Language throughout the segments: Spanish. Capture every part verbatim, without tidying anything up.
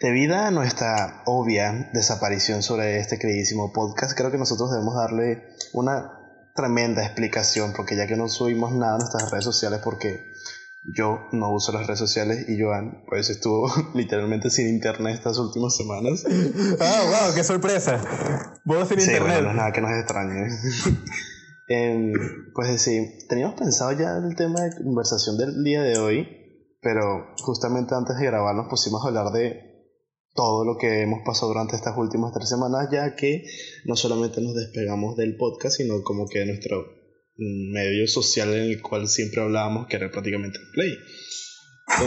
Debido a nuestra obvia desaparición sobre este queridísimo podcast, creo que nosotros debemos darle una tremenda explicación, porque ya que no subimos nada a nuestras redes sociales, porque yo no uso las redes sociales y Joan pues estuvo literalmente sin internet estas últimas semanas. ¡Ah, oh, wow! ¡Qué sorpresa! Vos sin sí, internet. Sí, bueno, nada que nos extrañe. eh, pues sí, teníamos pensado ya el tema de conversación del día de hoy, pero justamente antes de grabar nos pusimos a hablar de todo lo que hemos pasado durante estas últimas tres semanas, ya que no solamente nos despegamos del podcast, sino como que nuestro medio social en el cual siempre hablábamos, que era prácticamente el Play.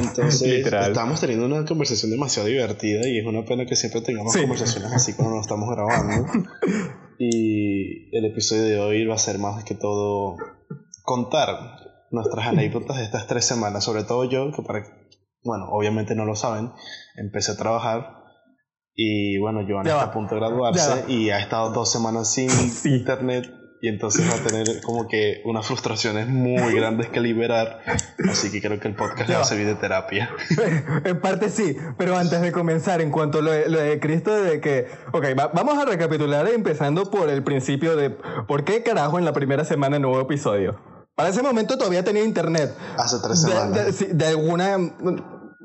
Entonces estábamos teniendo una conversación demasiado divertida y es una pena que siempre tengamos sí. conversaciones así cuando nos estamos grabando. Y el episodio de hoy va a ser más que todo contar nuestras anécdotas de estas tres semanas, sobre todo yo, que para... Bueno, obviamente no lo saben, empecé a trabajar y bueno, Joan está a punto de graduarse y ha estado dos semanas sin sí. internet y entonces va a tener como que unas frustraciones muy grandes que liberar, así que creo que el podcast le va a servir de terapia. En parte sí, pero antes de comenzar, en cuanto a lo de, lo de Cristo, de que, ok, va, vamos a recapitular empezando por el principio de por qué carajo en la primera semana no hubo episodio. Para ese momento todavía tenía internet. Hace tres semanas. De, de, de alguna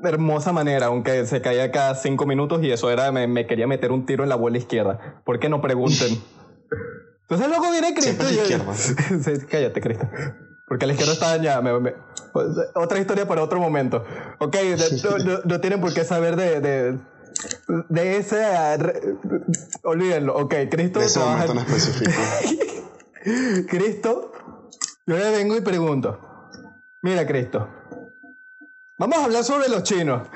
hermosa manera, aunque se caía cada cinco minutos y eso era, me, me quería meter un tiro en la bola izquierda. ¿Por qué no pregunten? Entonces luego viene Cristo y yo... Cállate, Cristo. Porque la izquierda está dañada. Me, me... Otra historia para otro momento. Ok, no, no, no tienen por qué saber de... de... de ese... Olvídenlo. Ok, Cristo... De ese trabaja... momento no específico. Cristo... Yo le vengo y pregunto, mira Cristo, vamos a hablar sobre los chinos.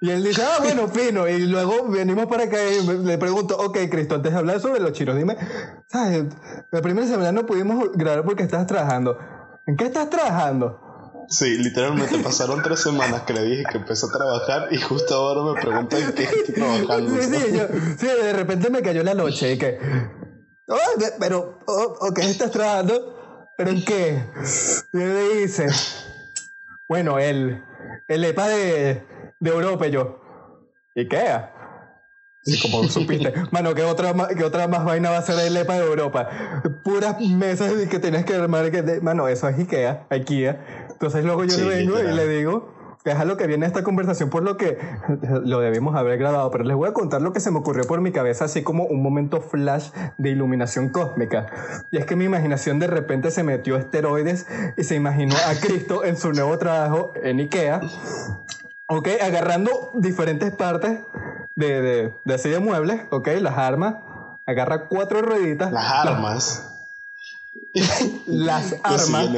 Y él dice, ah bueno, fino. Y luego venimos para acá y le pregunto, ok Cristo, antes de hablar sobre los chinos, dime, ¿sabes? La primera semana no pudimos grabar porque estabas trabajando. ¿En qué estás trabajando? Sí, literalmente pasaron tres semanas que le dije que empecé a trabajar y justo ahora me preguntan en qué estoy trabajando. Sí, sí, yo, sí, de repente me cayó la noche y que, oh, pero, oh, ok, estás trabajando. ¿Pero en qué? Y él le dice, bueno, el, el E P A de, de Europa, y yo, IKEA. Y como supiste, mano, ¿qué otra, qué otra más vaina va a ser el E P A de Europa? Puras mesas que tenías que armar, que de, mano, eso es IKEA, IKEA. Entonces luego yo sí, le vengo y le digo, deja lo que viene esta conversación, por lo que lo debemos haber grabado, pero les voy a contar lo que se me ocurrió por mi cabeza, así como un momento flash de iluminación cósmica. Y es que mi imaginación de repente se metió a esteroides y se imaginó a Cristo en su nuevo trabajo en IKEA, ok, agarrando diferentes partes de, de, de así de muebles, ok, las armas, agarra cuatro rueditas. Las armas. Las armas,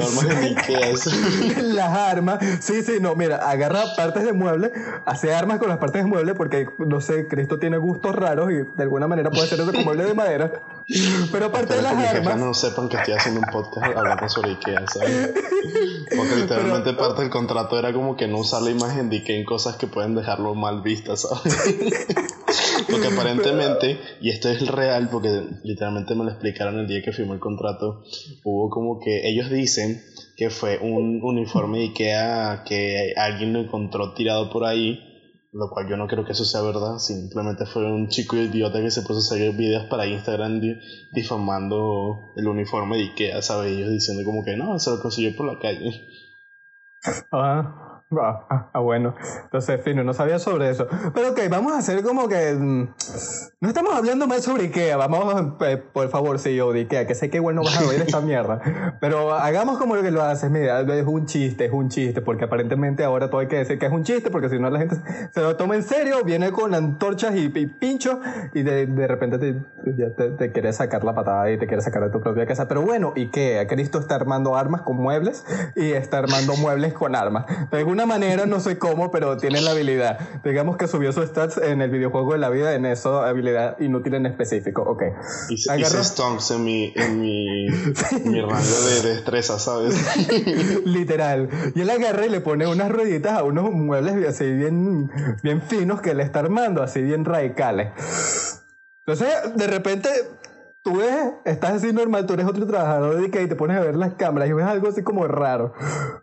las armas, sí, sí, no, mira, agarra partes de mueble, hace armas con las partes de mueble porque, no sé, Cristo tiene gustos raros y de alguna manera puede hacer eso con mueble de madera, pero aparte de las armas... Que no sepan que estoy haciendo un podcast hablando sobre IKEA, ¿sabes? Porque literalmente pero, parte del contrato era como que no usar la imagen de IKEA en cosas que pueden dejarlo mal vista, ¿sabes? Porque aparentemente, y esto es real porque literalmente me lo explicaron el día que firmó el contrato, hubo como que ellos dicen que fue un uniforme de IKEA que alguien lo encontró tirado por ahí, lo cual yo no creo que eso sea verdad, simplemente fue un chico idiota que se puso a hacer videos para Instagram difamando el uniforme de IKEA, ¿sabes? Ellos diciendo como que no, se lo consiguió por la calle. Ah. Ah, ah, ah, bueno, entonces fino, no sabía sobre eso. Pero ok, vamos a hacer como que mmm, no estamos hablando más sobre IKEA. Vamos, eh, por favor, C E O de IKEA, que sé que igual no vas a oír esta mierda, pero hagamos como lo que lo haces. Mira, es un chiste, es un chiste, porque aparentemente ahora todo hay que decir que es un chiste, porque si no la gente se lo toma en serio, viene con antorchas y, y pinchos y de, de repente te, ya te, te quiere sacar la patada y te quiere sacar de tu propia casa. Pero bueno, IKEA, Cristo está armando armas con muebles y está armando muebles con armas. Entonces, de alguna manera, no sé cómo, pero tiene la habilidad. Digamos que subió sus stats en el videojuego de la vida, en eso, habilidad inútil en específico. Ok. Y se, se stonks en mi, en mi, en mi rango de destreza, ¿sabes? Literal. Y él agarra y le pone unas rueditas a unos muebles así bien, bien finos que él está armando, así bien radicales. Entonces, de repente... tú ves, estás así normal, tú eres otro trabajador de Ikea y te pones a ver las cámaras y ves algo así como raro.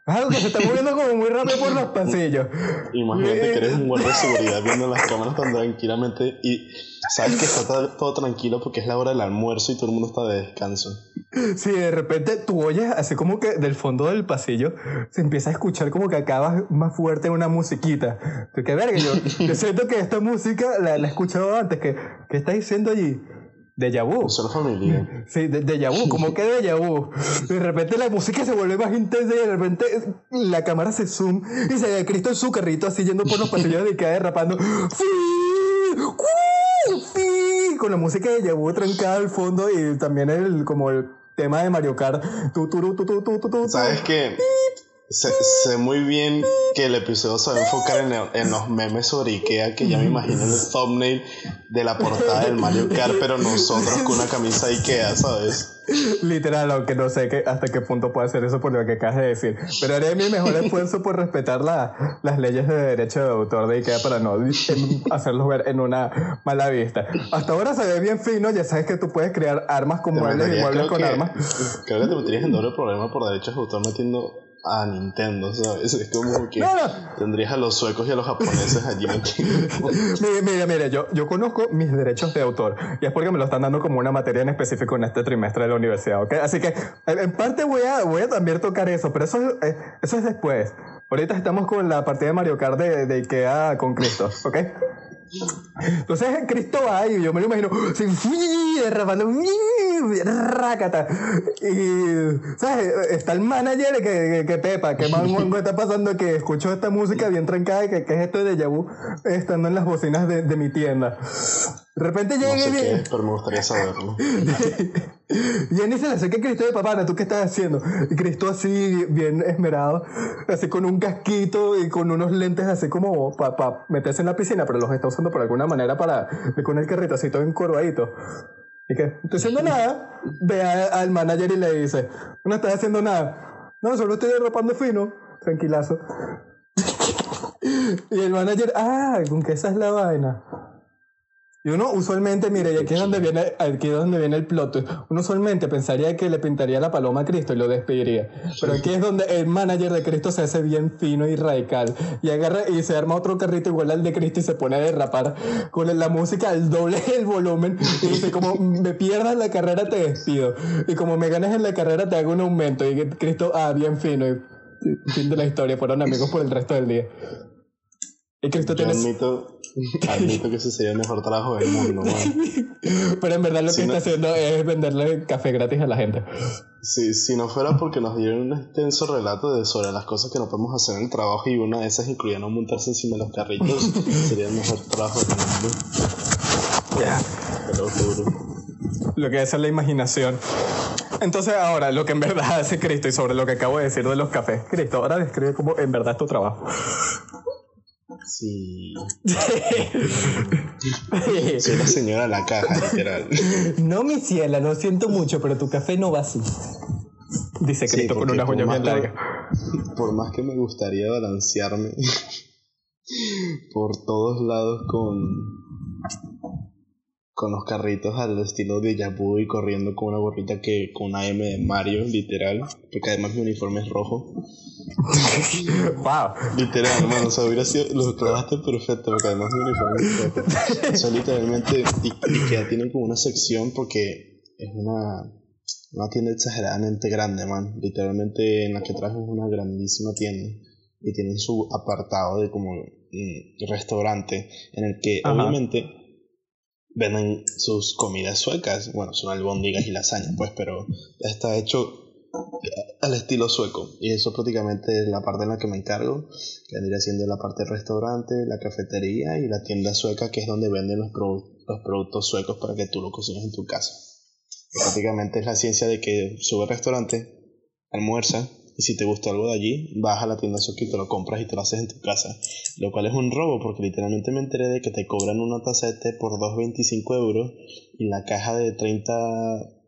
Algo que se está moviendo como muy rápido por los pasillos. Imagínate que eres un guardia de seguridad viendo las cámaras tan tranquilamente y sabes que está todo tranquilo porque es la hora del almuerzo y todo el mundo está de descanso. Sí, de repente tú oyes así como que del fondo del pasillo se empieza a escuchar como que acabas más fuerte una musiquita. Que verga, yo, yo siento que esta música la, la he escuchado antes. ¿Qué, qué estás diciendo allí? Déjà vu. Son familia. Sí, de, déjà vu, como que déjà vu. De repente la música se vuelve más intensa y de repente la cámara se zoom y se ve a Cristo en su carrito así yendo por los pasillos de Ikea derrapando. ¡Sí! ¡Sí! Con la música de déjà vu trancada al fondo y también el, como el tema de Mario Kart. Tu, tu, tu, tu, tu, tu, tu. ¿Sabes qué? Sé, sé muy bien que el episodio se va a enfocar en, el, en los memes sobre Ikea, que ya me imagino el thumbnail de la portada del Mario Kart, pero nosotros con una camisa de Ikea, ¿sabes? Literal, aunque no sé que, hasta qué punto puedo hacer eso por lo que acabas de decir. Pero haré mi mejor esfuerzo por respetar la, las leyes de derecho de autor de Ikea para no hacerlos ver en una mala vista. Hasta ahora se ve bien fino, ya sabes que tú puedes crear armas con muebles y muebles con que, armas. Creo que te meterías en doble problema por derechos de autor metiendo a Nintendo, ¿sabes? Es como que no, no. Tendrías a los suecos y a los japoneses allí metidos. Mira, mira, mira yo, yo conozco mis derechos de autor y es porque me lo están dando como una materia en específico en este trimestre de la universidad, ¿ok? Así que en parte voy a, voy a también tocar eso, pero eso, eh, eso es después. Ahorita estamos con la partida de Mario Kart de, de Ikea con Cristo, ¿ok? Entonces Cristo va y yo me lo imagino así, fui, derrapando fui, rácata. Y ¿sabes? Está el manager que, que, que Pepa, que más mongo está pasando, que escuchó esta música bien trancada, que, que es esto de déjà vu estando en las bocinas de, de mi tienda. De repente llega, no sé bien, qué es, pero me gustaría saberlo. Jenny se le acerca a Cristo de papá, ¿tú qué estás haciendo? Y Cristo así bien esmerado, así con un casquito y con unos lentes así como para pa meterse en la piscina, pero los está usando por alguna manera para con el carretacito encorvadito. Y que, no estoy haciendo nada. Ve a, al manager y le dice, no estás haciendo nada. No, solo estoy derrapando fino. Tranquilazo. Y el manager, ah, con que esa es la vaina. Y uno usualmente, mire, y aquí es donde viene, aquí es donde viene el plot. Uno usualmente pensaría que le pintaría la paloma a Cristo y lo despediría. Pero aquí es donde el manager de Cristo se hace bien fino y radical. Y agarra y se arma otro carrito igual al de Cristo y se pone a derrapar con la música al doble del volumen. Y dice, como me pierdas la carrera te despido. Y como me ganas en la carrera te hago un aumento. Y Cristo, ah, bien fino. Y fin de la historia. Fueron amigos por el resto del día. Y Cristo tiene... Admito que ese sería el mejor trabajo del mundo, man. Pero en verdad lo si que no, está haciendo es venderle café gratis a la gente. Sí, si no fuera porque nos dieron un extenso relato de sobre las cosas que no podemos hacer en el trabajo, y una de esas incluía no montarse encima de los carritos, sería el mejor trabajo del mundo. Yeah. Pero duro. Lo que hace es la imaginación. Entonces ahora, lo que en verdad hace Cristo, y sobre lo que acabo de decir de los cafés, Cristo, ahora describe cómo en verdad es tu trabajo. Sí. Soy la señora de la caja, literal. No, mi ciela, lo siento mucho, pero tu café no va así. Dice Cristo sí, con unas uñas bien largas. Por más que me gustaría balancearme por todos lados con con los carritos al estilo de Yahoo y corriendo con una gorrita que con una M de Mario, literal, porque además mi uniforme es rojo. Wow. Literal, hermano, o sea, hubiera sido, lo trabajaste perfecto, porque además mi uniforme es rojo. O sea, literalmente Ikea tiene como una sección porque es una una tienda exageradamente grande, man, literalmente en la que trabajo es una grandísima tienda y tienen su apartado de como mm, restaurante en el que, ajá, obviamente venden sus comidas suecas. Bueno, son albóndigas y lasañas, pues, pero está hecho al estilo sueco. Y eso prácticamente es la parte en la que me encargo, que vendría siendo la parte del restaurante, la cafetería y la tienda sueca, que es donde venden los, produ- los productos suecos para que tú los cocines en tu casa. Y prácticamente es la ciencia de que sube al restaurante, almuerza, y si te gusta algo de allí, vas a la tienda sueca y te lo compras y te lo haces en tu casa. Lo cual es un robo, porque literalmente me enteré de que te cobran una taza de té por dos veinticinco euros y la caja de treinta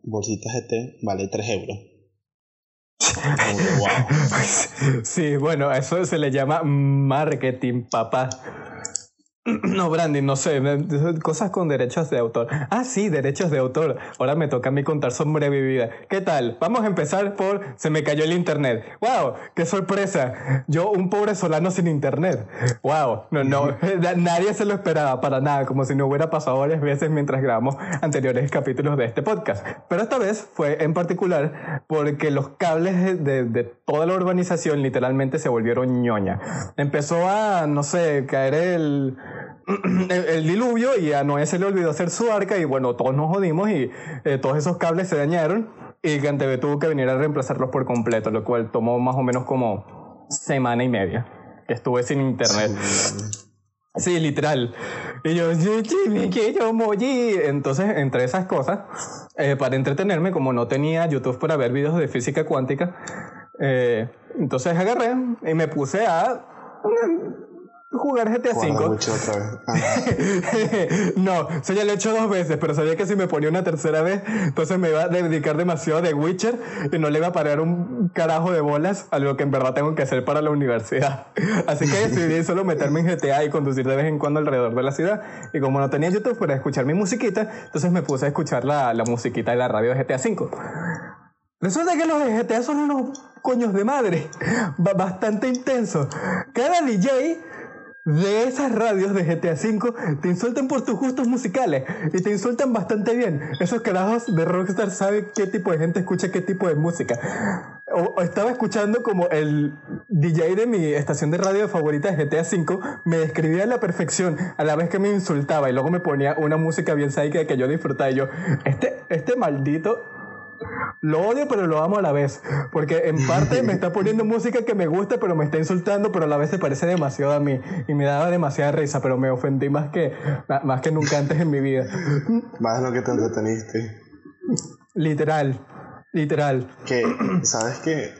bolsitas de té vale tres euros. Wow. Sí, bueno, eso se le llama marketing, papá. No, Brandy, no sé, cosas con derechos de autor. Ah, sí, derechos de autor. Ahora me toca a mí contar sobre mi vida. ¿Qué tal? Vamos a empezar por se me cayó el internet. ¡Wow! ¡Qué sorpresa! Yo, un pobre solano sin internet. ¡Wow! No, no, nadie se lo esperaba para nada, como si no hubiera pasado varias veces mientras grabamos anteriores capítulos de este podcast. Pero esta vez fue en particular porque los cables de, de toda la urbanización literalmente se volvieron ñoña. Empezó a, no sé, caer el... El, el diluvio y a Noé se le olvidó hacer su arca y bueno, todos nos jodimos y eh, todos esos cables se dañaron y Gantv tuvo que venir a reemplazarlos por completo, lo cual tomó más o menos como semana y media que estuve sin internet. Sí, sí, literal. Y yo, yo mollí. Entonces, entre esas cosas, eh, para entretenerme, como no tenía YouTube para ver videos de física cuántica, eh, entonces agarré y me puse a... jugar G T A cinco. No, o sea, ya lo he hecho dos veces, pero sabía que si me ponía una tercera vez, entonces me iba a dedicar demasiado de Witcher y no le iba a parar un carajo de bolas a lo que en verdad tengo que hacer para la universidad. Así que decidí solo meterme en G T A y conducir de vez en cuando alrededor de la ciudad. Y como no tenía YouTube para escuchar mi musiquita, entonces me puse a escuchar la, la musiquita de la radio de G T A cinco. Resulta que los de G T A son unos coños de madre, bastante intensos. Cada D J de esas radios de G T A cinco te insultan por tus gustos musicales y te insultan bastante bien. Esos carajos de Rockstar saben qué tipo de gente escucha qué tipo de música. O, o estaba escuchando como el D J de mi estación de radio favorita de G T A cinco me describía a la perfección a la vez que me insultaba y luego me ponía una música bien sádica que yo disfrutaba y yo, este, este maldito... lo odio pero lo amo a la vez, porque en parte me está poniendo música que me gusta pero me está insultando, pero a la vez se parece demasiado a mí y me daba demasiada risa, pero me ofendí más que, más que nunca antes en mi vida. Más lo que te entreteniste. Literal, literal. Que, ¿sabes qué?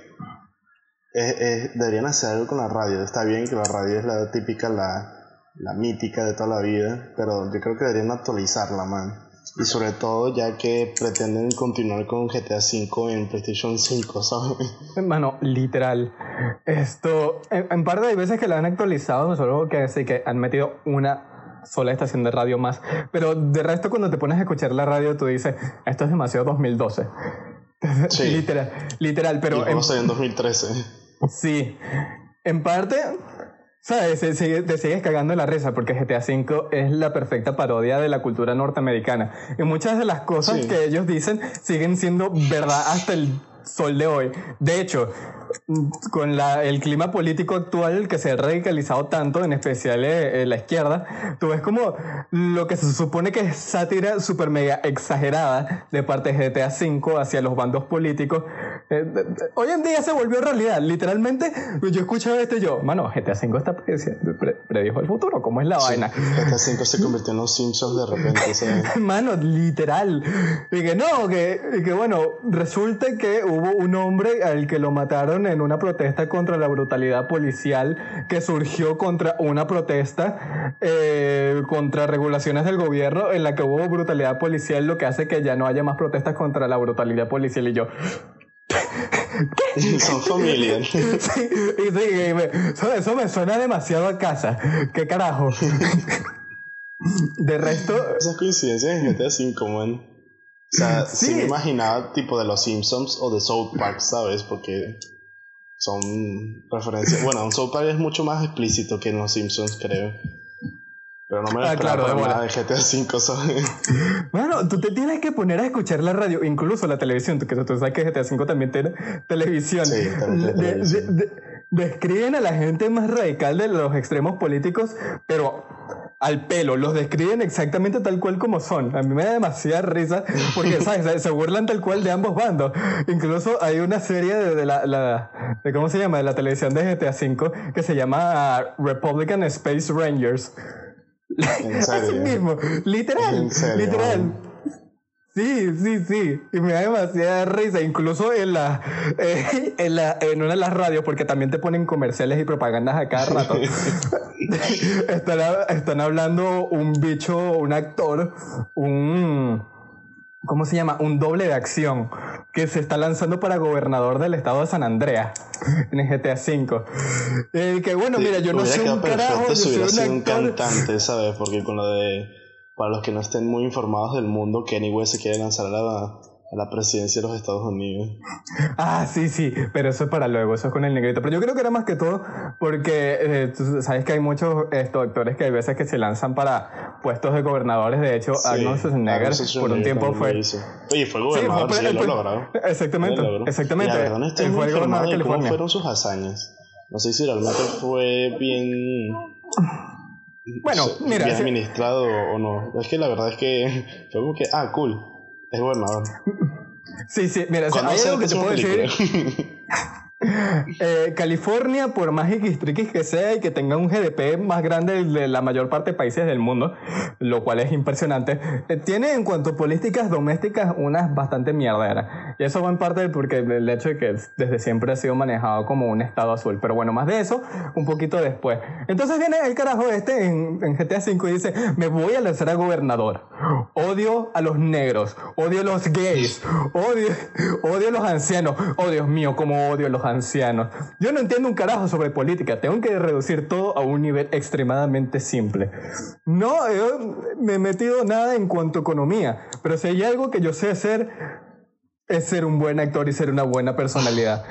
Es, es, deberían hacer algo con la radio. Está bien que la radio es la típica, la, la mítica de toda la vida, pero yo creo que deberían actualizarla, man. Y sobre todo ya que pretenden continuar con G T A cinco en PlayStation cinco, ¿sabes? Mano, literal. Esto, en, en parte hay veces que la han actualizado, solo que sí que han metido una sola estación de radio más. Pero de resto cuando te pones a escuchar la radio tú dices, esto es demasiado dos mil doce. Sí. Literal, literal, pero... Y en, en dos mil trece. Sí, en parte... ¿Sabes? Se, se, te sigues cagando la risa porque G T A cinco es la perfecta parodia de la cultura norteamericana. Y muchas de las cosas sí. que ellos dicen siguen siendo verdad hasta el sol de hoy. De hecho, con la, el clima político actual que se ha radicalizado tanto, en especial eh, eh, la izquierda, tú ves como lo que se supone que es sátira super mega exagerada de parte de G T A cinco hacia los bandos políticos eh, de, de, hoy en día se volvió realidad. Literalmente yo escuchaba esto y yo, mano, G T A cinco está pre- pre- predijo el futuro, ¿cómo es la sí, vaina? G T A cinco se convirtió en los Simpsons de repente. ¿Sí? Mano, literal. Y que no, que, y que bueno, resulta que hubo un hombre al que lo mataron en una protesta contra la brutalidad policial que surgió contra una protesta eh, contra regulaciones del gobierno en la que hubo brutalidad policial, lo que hace que ya no haya más protestas contra la brutalidad policial. Y yo... ¿Qué? Son familia. Sí, sí, y me, eso me suena demasiado a casa. ¿Qué carajo? De resto... Esas coincidencias en G T A cinco, man. O sea, sí. sí me imaginaba tipo de los Simpsons o de South Park, ¿sabes? Porque... son referencias. Bueno, un South Park es mucho más explícito que en los Simpsons, creo. Pero no me lo esperaba ah, claro, para nada de G T A cinco, ¿sabes? Bueno, tú te tienes que poner a escuchar la radio, incluso la televisión. Tú, tú sabes que G T A cinco también tiene televisión. Sí, también tiene de, televisión. De, de, describen a la gente más radical de los extremos políticos, pero... al pelo, los describen exactamente tal cual como son. A mí me da demasiada risa porque, ¿sabes? Se burlan tal cual de ambos bandos. Incluso hay una serie de, de la, la de, ¿cómo se llama? De la televisión de G T A cinco que se llama Republican Space Rangers. ¿En serio? Así mismo, literal, ¿en serio? Literal. Sí, sí, sí. Y me da demasiada risa. Incluso en la, eh, en la en una de las radios, porque también te ponen comerciales y propagandas a cada rato. están, están hablando un bicho, un actor, un... ¿cómo se llama? Un doble de acción que se está lanzando para gobernador del estado de San Andreas en el G T A cinco. Eh, que bueno, sí, mira, yo no soy un carajo, yo soy un, un cantante, ¿sabes? Porque con lo de, para los que no estén muy informados del mundo, Kenny West se quiere lanzar a la... a la presidencia de los Estados Unidos. Ah, sí, sí, pero eso es para luego, eso es con el negrito. Pero yo creo que era más que todo porque eh, tú sabes que hay muchos esto, actores que hay veces que se lanzan para puestos de gobernadores. De hecho, sí, Arnold Schwarzenegger por un tiempo fue... Oye, fue gobernador, sí, fue, sí, fue, lo logró. Exactamente, lo logró. Exactamente. Y la verdad no estoy muy informado de California. Cómo fueron sus hazañas. No sé si realmente fue bien... Bueno, o sea, mira... bien administrado sí. o no. Es que la verdad es que fue como que... Ah, cool. Es bueno. Sí, sí, mira, o sea, hay algo que te puedo película? decir. eh, California, por más equistriquis que sea y que tenga un G D P más grande de la mayor parte de países del mundo, lo cual es impresionante, eh, tiene en cuanto a políticas domésticas unas bastante mierderas. Y eso va en parte porque el hecho de que desde siempre ha sido manejado como un estado azul. Pero bueno, más de eso un poquito después. Entonces viene el carajo este en, en G T A cinco y dice: me voy a lanzar a gobernador. Odio a los negros, odio a los gays, odio, odio a los ancianos. Oh, Dios mío, cómo odio a los ancianos. Yo no entiendo un carajo sobre política. Tengo que reducir todo a un nivel extremadamente simple. No, yo me he metido nada en cuanto a economía, pero si hay algo que yo sé hacer es ser un buen actor y ser una buena personalidad.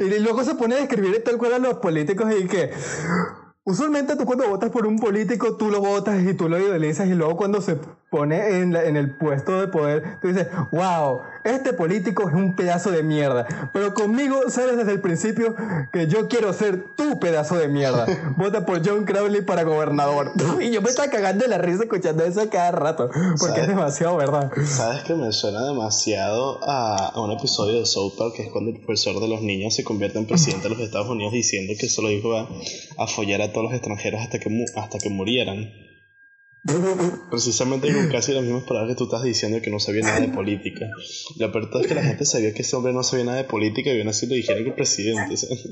Y luego se pone a describir tal cual a los políticos y que... usualmente tú cuando votas por un político, tú lo votas y tú lo idealizas, y luego cuando se pone en, la, en el puesto de poder, tú dices: wow, este político es un pedazo de mierda. Pero conmigo sabes desde el principio que yo quiero ser tu pedazo de mierda. Vota por John Crowley para gobernador. Y yo me estaba cagando de la risa escuchando eso cada rato, porque es demasiado verdad. Sabes que me suena demasiado a, a un episodio de South Park, que es cuando el profesor de los niños se convierte en presidente de los Estados Unidos diciendo que solo iba a, a follar a todos los extranjeros hasta que, mu- hasta que murieran. Precisamente con casi las mismas palabras que tú estás diciendo, que no sabía nada de política. La verdad es que la gente sabía que ese hombre no sabía nada de política y bien así le dijeron que el presidente, ¿sabes?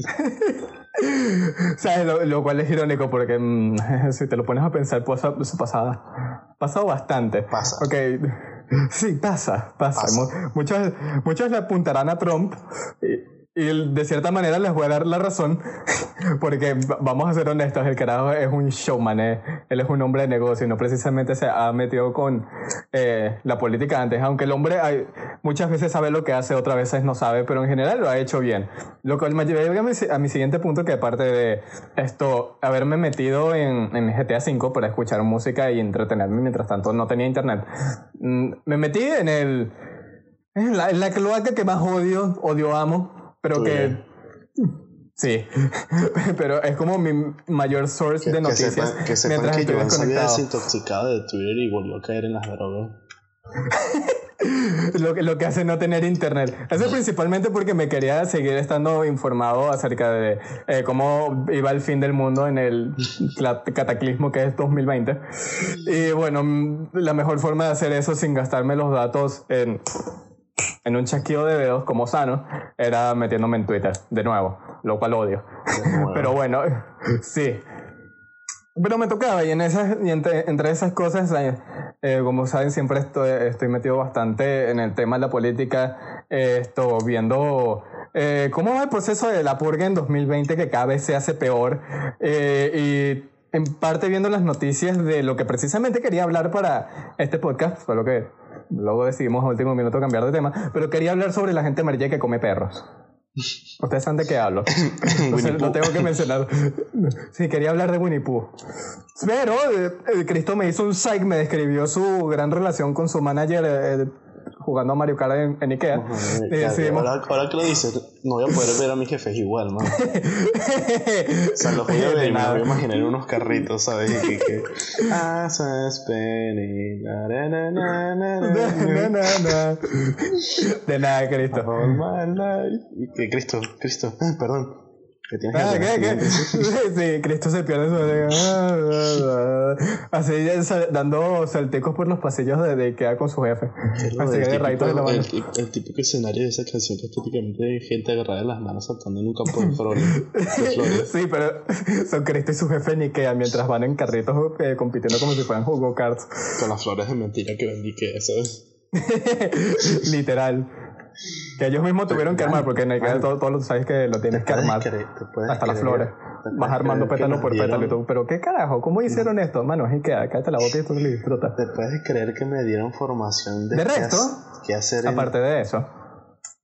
¿Sabes? Lo, lo cual es irónico porque mmm, si te lo pones a pensar, pues, eso pasaba, pasado bastante. Pasa. Okay. Sí, pasa, pasa. pasa. Muchos, muchos le apuntarán a Trump y... y de cierta manera les voy a dar la razón, porque vamos a ser honestos, el carajo es un showman, ¿eh? Él es un hombre de negocio y no precisamente se ha metido con eh, la política antes, aunque el hombre hay, muchas veces sabe lo que hace, otras veces no sabe, pero en general lo ha hecho bien. Lo cual me lleva a mi, a mi siguiente punto, que aparte de esto, haberme metido en, en G T A cinco para escuchar música y entretenerme mientras tanto no tenía internet, me metí en el en la, en la cloaca que más odio, odio amo. Pero Muy que... Bien. Sí. Pero es como mi mayor source que, de noticias. Que sepan que, sepan que yo se había desintoxicado de Twitter y volvió a caer en las drogas. Lo que, lo que hace no tener internet. Eso principalmente porque me quería seguir estando informado acerca de eh, cómo iba el fin del mundo en el cataclismo que es dos mil veinte. Y bueno, la mejor forma de hacer eso sin gastarme los datos en... en un chasquido de dedos como sano era metiéndome en Twitter, de nuevo, lo cual odio. Pero bueno, sí. Pero me tocaba, y, en esas, y entre, entre esas cosas, eh, como saben, siempre estoy, estoy metido bastante en el tema de la política, eh, esto, viendo eh, cómo va el proceso de la purga en dos mil veinte, que cada vez se hace peor, eh, y en parte viendo las noticias de lo que precisamente quería hablar para este podcast, fue lo que... luego decidimos a último minuto cambiar de tema, pero quería hablar sobre la gente amarilla que come perros. Ustedes saben de qué hablo. Entonces lo tengo que mencionar. Sí, quería hablar de Winnie Pooh. Pero eh, Cristo me hizo un psych, me describió su gran relación con su manager eh, jugando a Mario Kart en, en IKEA. Uh-huh, y decidimos... ahora, ahora que lo dices, no voy a poder ver a mis jefes igual, man. O sea, los voy a ver y me voy a imaginar unos carritos, ¿sabes? Que, que... ah, suspending. Na, na, na, na, na, na. De nada, Cristo. ¿Qué, Cristo? Cristo, ah, perdón. Que ah, que ¿qué, qué? Sí, Cristo se pierde su... así dando saltecos por los pasillos de, de queda con su jefe. Así que típico, de la mano. El, el típico escenario de esa canción que es prácticamente gente agarrada de las manos saltando en un campo de flores. De flores. Sí, pero son Cristo y su jefe en Ikea mientras van en carritos eh, compitiendo como si fueran jugo karts. Con las flores de mentira que vende Ikea, ¿sabes? Literal. Que ellos mismos tuvieron que armar, porque en el IKEA todo, todo lo sabes que lo tienes que armar. Hasta las flores. Vas armando pétalo por pétalo y todo. Pero qué carajo, ¿cómo hicieron esto? Mano, es IKEA, cállate la bota y tú lo disfrutas. ¿Te puedes creer que me dieron formación de, ¿De resto? Qué hacer en... Aparte de eso.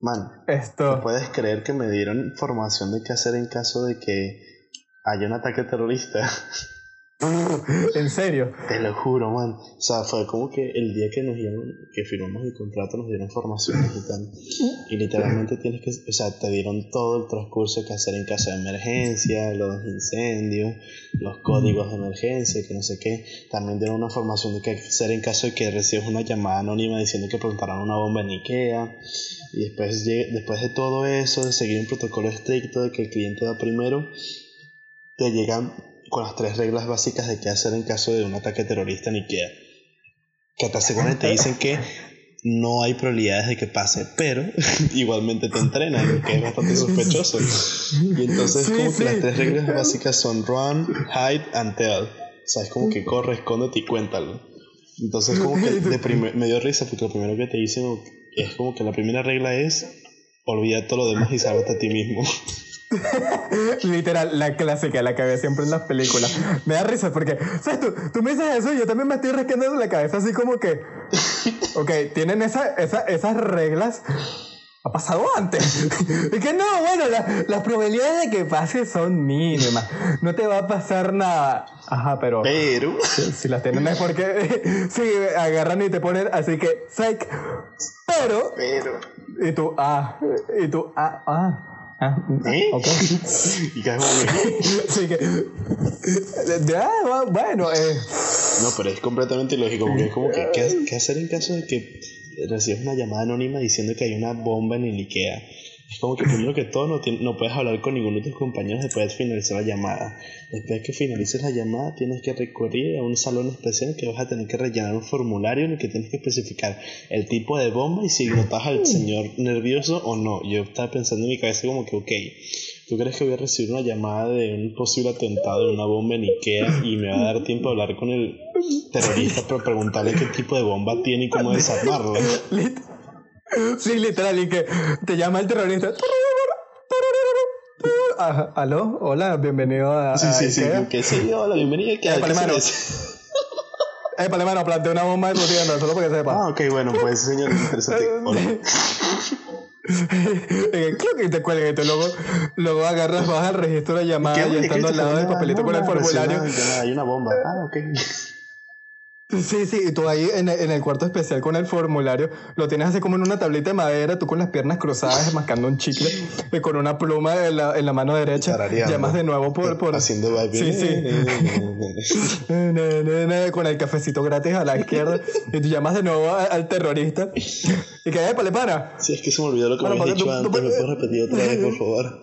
Mano, esto... ¿te puedes creer que me dieron formación de qué hacer en caso de que haya un ataque terrorista? ¿En serio? Te lo juro, man. O sea, fue como que el día que nos dieron, que firmamos el contrato, nos dieron formación digital. Y literalmente tienes que, o sea, te dieron todo el transcurso que hacer en caso de emergencia, los incendios, los códigos de emergencia, que no sé qué. También dieron una formación de qué hacer en caso de que recibas una llamada anónima diciendo que plantaron una bomba en IKEA. Y después, después de todo eso, de seguir un protocolo estricto de que el cliente va primero, te llegan con las tres reglas básicas de qué hacer en caso de un ataque terrorista en IKEA, que hasta según te dicen que no hay probabilidades de que pase, pero igualmente te entrenan, que es bastante sospechoso. Y entonces sí, como sí. que las tres reglas básicas son run, hide and tell. O sea, es como que corre, escóndete y cuéntalo. Entonces como que de primer, me dio risa porque lo primero que te dicen es como que la primera regla es olvida todo lo demás y sálvate a ti mismo. Literal, la clásica, la que había siempre en las películas. Me da risa porque, ¿sabes tú? Tú me dices eso y yo también me estoy rascando la cabeza así como que ok, tienen esa, esa, esas reglas. Ha pasado antes. Es que no, bueno, la, las probabilidades de que pase son mínimas. No te va a pasar nada. Ajá, pero Pero Si, si las tienen es porque si agarran y te ponen así que psych. Pero Pero Y tú, ah Y tú, ah, ah Ah, ¿Eh? ok. Y caes sí, que... ah, bueno, eh. No, pero es completamente ilógico, porque es como que ¿qué, qué hacer en caso de que recibas una llamada anónima diciendo que hay una bomba en el IKEA? Es como que primero que todo no, no puedes hablar con ninguno de tus compañeros después de finalizar la llamada. Después de que finalices la llamada tienes que recurrir a un salón especial que vas a tener que rellenar un formulario en el que tienes que especificar el tipo de bomba y si notas al señor nervioso o no. Yo estaba pensando en mi cabeza como que ok, ¿tú crees que voy a recibir una llamada de un posible atentado de una bomba en IKEA y me va a dar tiempo a hablar con el terrorista para preguntarle qué tipo de bomba tiene y cómo desarmarlo? Sí, literal, y que te llama el terrorista. Ah, ¿aló? Hola, bienvenido a... Sí, sí, sí, que sí, hola, bienvenido a IKEA. Epa, hermano, epa, hermano, planteé una bomba de tu tía, no, solo porque sepa. Ah, ok, bueno, pues, señor, interesante. Hola. Creo que te cuelga y tú luego, luego agarras, vas al registro de llamada y estando al lado del papelito con el formulario. Hay una bomba, ah, ok. Sí, sí, y tú ahí en el cuarto especial con el formulario, lo tienes así como en una tablita de madera, tú con las piernas cruzadas, mascando un chicle, y con una pluma en la, en la mano derecha, llamas de nuevo por... por... Haciendo vibe. Sí, sí. Con el cafecito gratis a la izquierda, y tú llamas de nuevo a, al terrorista, y que, épale, para. Sí, es que se me olvidó lo que habías dicho antes, ¿me puedes repetir otra vez, por favor?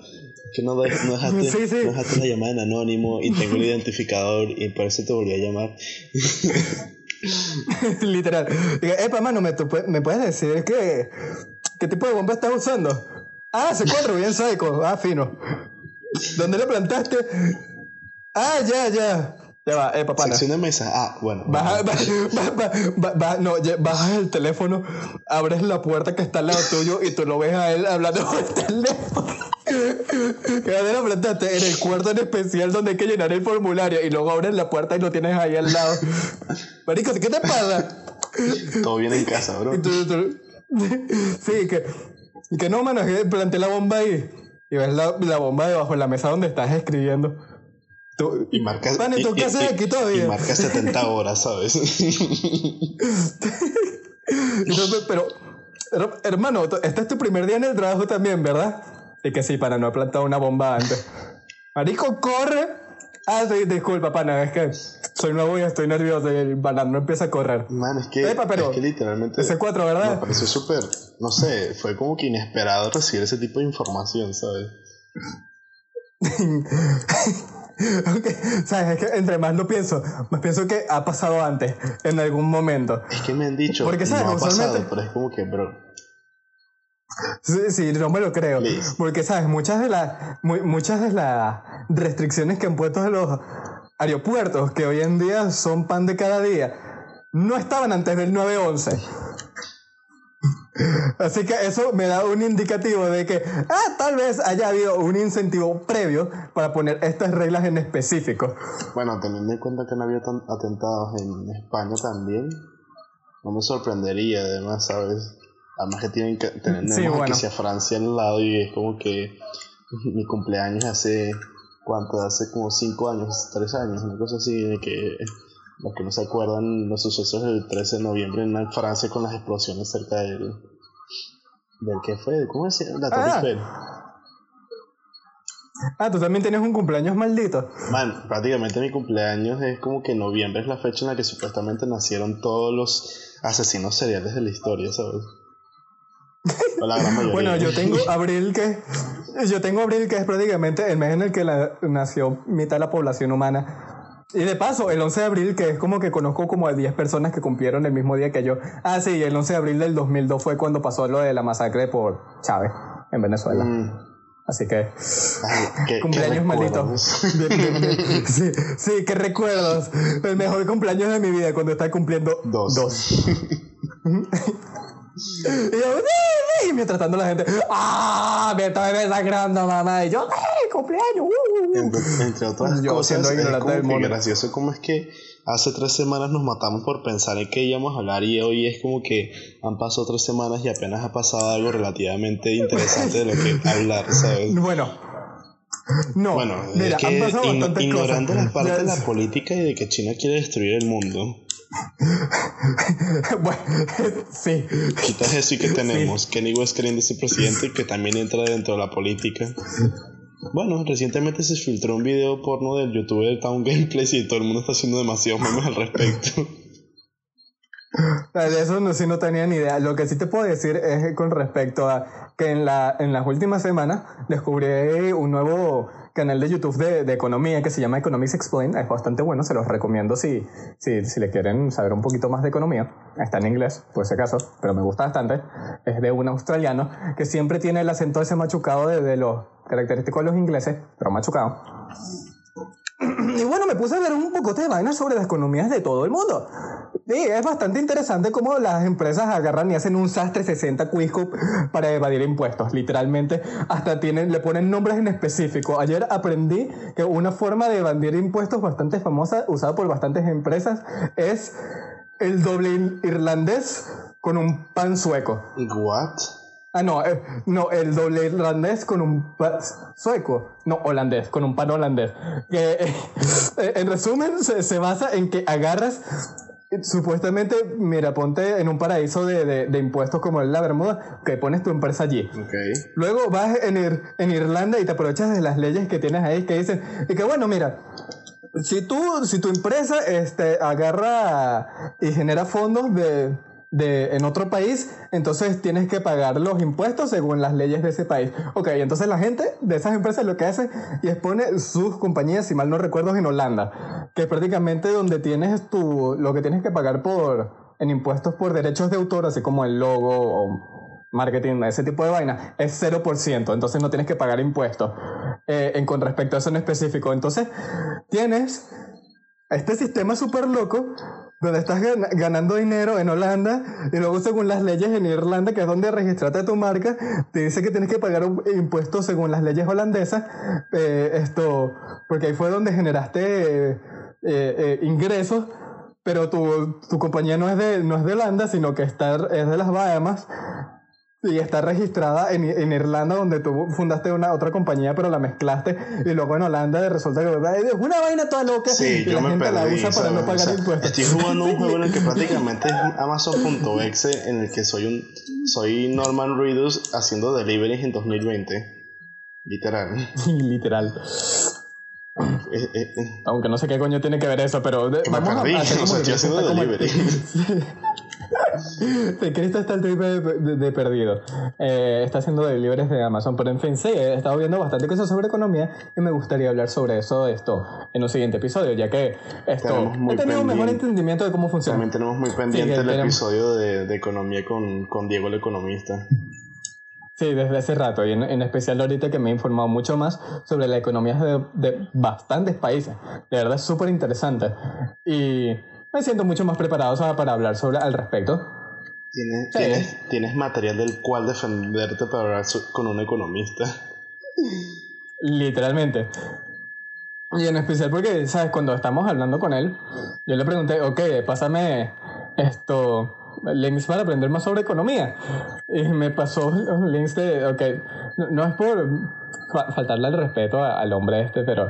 Que no, no dejaste, sí, sí. No dejaste la llamada en anónimo y tengo el identificador y por eso te volví a llamar. Literal. Epa, mano, ¿me, tú, ¿me puedes decir qué, qué tipo de bomba estás usando? Ah, C cuatro, bien psycho. Ah, fino. ¿Dónde la plantaste? Ah, ya, ya. Ya va, epa, pana. Sección de mesa. Ah, bueno. Baja, bueno. Baja, baja, baja, baja, no, bajas el teléfono, abres la puerta que está al lado tuyo y tú lo ves a él hablando por el teléfono. ¿Dónde la plantaste? En el cuarto en especial donde hay que llenar el formulario y luego abres la puerta y lo tienes ahí al lado. Marico, ¿qué te pasa? Todo bien en casa, bro. Tú, tú, sí, que, que no, mano, es que planté la bomba ahí y ves la, la bomba debajo de la mesa donde estás escribiendo. Tú, y marcas y, y, y, y marcas setenta horas, ¿sabes? Entonces, pero hermano, este es tu primer día en el trabajo también, ¿verdad? Y que sí, pana, no he plantado una bomba antes. Marico, corre. Ah, sí, disculpa, pana, es que soy nuevo y estoy nervioso. Y el banano empieza a correr. Man, es que, Epa, pero, es que literalmente C cuatro, ¿verdad? Me pareció súper, no sé, fue como que inesperado recibir ese tipo de información, ¿sabes? Okay. ¿Sabes? Es que entre más lo pienso, más pienso que ha pasado antes, en algún momento. Es que me han dicho, porque, ¿sabes? No ha pasado, pero es como que, bro. Sí, sí, no me lo creo. Please. Porque, ¿sabes? Muchas de, la, mu- muchas de las restricciones que han puesto en los aeropuertos, que hoy en día son pan de cada día, no estaban antes del nueve once. Así que eso me da un indicativo de que ah, tal vez haya habido un incentivo previo para poner estas reglas en específico. Bueno, teniendo en cuenta que no había tan atentados en España también, no me sorprendería, además, ¿sabes? Además que tienen que tener sí, bueno. hacia Francia al lado, y es como que mi cumpleaños hace, ¿cuánto? Hace como cinco años, tres años, una cosa así, de que... Los que no se acuerdan los sucesos del trece de noviembre en Francia con las explosiones cerca del... ¿Del qué fue? ¿Cómo decía? La Torre Eiffel. Ah, tú también tienes un cumpleaños maldito. Man, prácticamente mi cumpleaños es como que noviembre es la fecha en la que supuestamente nacieron todos los asesinos seriales de la historia, ¿sabes? O la gran mayoría. Bueno, yo tengo abril que... Yo tengo abril que es prácticamente el mes en el que la, nació mitad de la población humana. Y de paso, el once de abril, que es como que conozco como a diez personas que cumplieron el mismo día que yo. Ah, sí, el once de abril del dos mil dos fue cuando pasó lo de la masacre por Chávez en Venezuela. Mm. Así que... Ay, qué, cumpleaños malditos. Sí, sí, qué recuerdos. El mejor cumpleaños de mi vida cuando estaba cumpliendo dos. dos. Y yo... Y mientras tanto la gente... ¡Ah! Me estoy desagrando, mamá. Y yo... cumpleaños, uh, uh. Entre, entre otras yo cosas, es como del mundo. Gracioso como es que hace tres semanas nos matamos por pensar en qué íbamos a hablar, y hoy es como que han pasado tres semanas y apenas ha pasado algo relativamente interesante de lo que hablar, ¿sabes? Bueno, no, bueno, mira, es que han pasado in, bastantes ignorando cosas. La parte ya, de la política y de que China quiere destruir el mundo. Bueno, sí. Quitas eso y que tenemos sí. Kenny West creyendo ese presidente que también entra dentro de la política. Bueno, recientemente se filtró un video porno del youtuber Town Gameplays y todo el mundo está haciendo demasiados memes al respecto. De eso no, sí no tenía ni idea. Lo que sí te puedo decir es con respecto a que en, la, en las últimas semanas descubrí un nuevo canal de YouTube de, de economía que se llama Economics Explained. Es bastante bueno, se los recomiendo si, si, si le quieren saber un poquito más de economía. Está en inglés, por si acaso, pero me gusta bastante. Es de un australiano que siempre tiene el acento ese machucado de, de los característicos de los ingleses, pero machucado. Y bueno, me puse a ver un poco de vaina sobre las economías de todo el mundo. Y es bastante interesante cómo las empresas agarran y hacen un sastre sesenta quisco para evadir impuestos. Literalmente, hasta tienen, le ponen nombres en específico. Ayer aprendí que una forma de evadir impuestos bastante famosa, usada por bastantes empresas, es el doble irlandés con un pan sueco. ¿What? Ah, no, eh, no, el doble irlandés con un pan sueco. No, holandés, con un pan holandés. Que, eh, eh, en resumen, se, se basa en que agarras, eh, supuestamente, mira, ponte en un paraíso de, de, de impuestos como es la Bermuda, que pones tu empresa allí. Okay. Luego vas en, Ir, en Irlanda y te aprovechas de las leyes que tienes ahí, que dicen, y que bueno, mira... Si tú, si tu empresa este, agarra y genera fondos de, de, en otro país, entonces tienes que pagar los impuestos según las leyes de ese país. Ok, entonces la gente de esas empresas lo que hace y expone sus compañías, si mal no recuerdo, en Holanda, que es prácticamente donde tienes tu, lo que tienes que pagar por, en impuestos por derechos de autor, así como el logo o marketing, ese tipo de vaina, es cero por ciento, entonces no tienes que pagar impuestos eh, en, con respecto a eso en específico. Entonces tienes este sistema súper loco donde estás gan- ganando dinero en Holanda, y luego según las leyes en Irlanda, que es donde registraste tu marca, te dice que tienes que pagar un impuesto según las leyes holandesas, eh, esto, porque ahí fue donde generaste eh, eh, eh, ingresos, pero tu, tu compañía no es, de, no es de Holanda, sino que está, es de las Bahamas, y está registrada en, en Irlanda, donde tú fundaste una otra compañía pero la mezclaste, y luego en Holanda resulta que es una vaina toda loca, sí, y la gente perdí, la usa ¿sabes? Para no pagar, o sea, impuestos. Estoy jugando un juego en el que prácticamente es Amazon punto exe, en el que soy un soy Norman Reedus haciendo deliveries en dos mil veinte, literal. Literal. Eh, eh, eh. Aunque no sé qué coño tiene que ver eso, pero de, vamos perdí, a hacer como o sea, estoy haciendo delivery. Sí, Cristo está el triple de, de, de perdido. Eh, está haciendo deliveries de Amazon, pero en fin, sí, he estado viendo bastante cosas sobre economía y me gustaría hablar sobre eso esto en un siguiente episodio, ya que esto he tenido un mejor entendimiento de cómo funciona. También tenemos muy pendiente sí, el tenemos. episodio de, de economía con, con Diego el economista. Sí, desde hace rato, y en, en especial ahorita que me he informado mucho más sobre la economía de, de bastantes países. De verdad es súper interesante. Y me siento mucho más preparado, o sea, para hablar sobre al respecto. Tienes, sí. tienes, tienes material del cual defenderte para hablar con un economista. Literalmente. Y en especial porque, ¿sabes? Cuando estamos hablando con él, yo le pregunté, ok, pásame esto, links para aprender más sobre economía. Y me pasó links de, ok, no, no es por fa- faltarle el respeto a, al hombre este, pero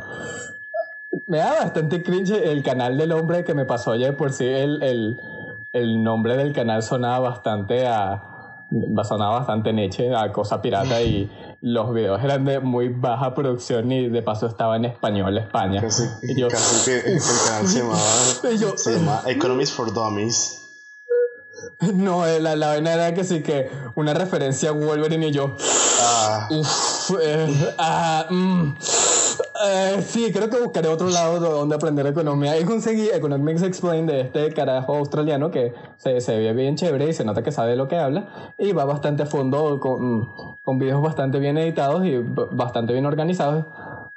me da bastante cringe el canal del hombre que me pasó ayer. Por si sí, el, el, el nombre del canal sonaba bastante a... sonaba bastante niche, a cosa pirata, y los videos eran de muy baja producción y de paso estaba en español España. Casi, y yo, casi que el canal se llamaba, yo, se llamaba Economics for Dummies. No, la, la vaina era que sí, que una referencia a Wolverine y yo ah. Uf, eh, ah, mm, eh, sí, creo que buscaré otro lado donde aprender economía. Y conseguí Economics Explained de este carajo australiano que se, se ve bien chévere y se nota que sabe de lo que habla, y va bastante a fondo con, con videos bastante bien editados y bastante bien organizados.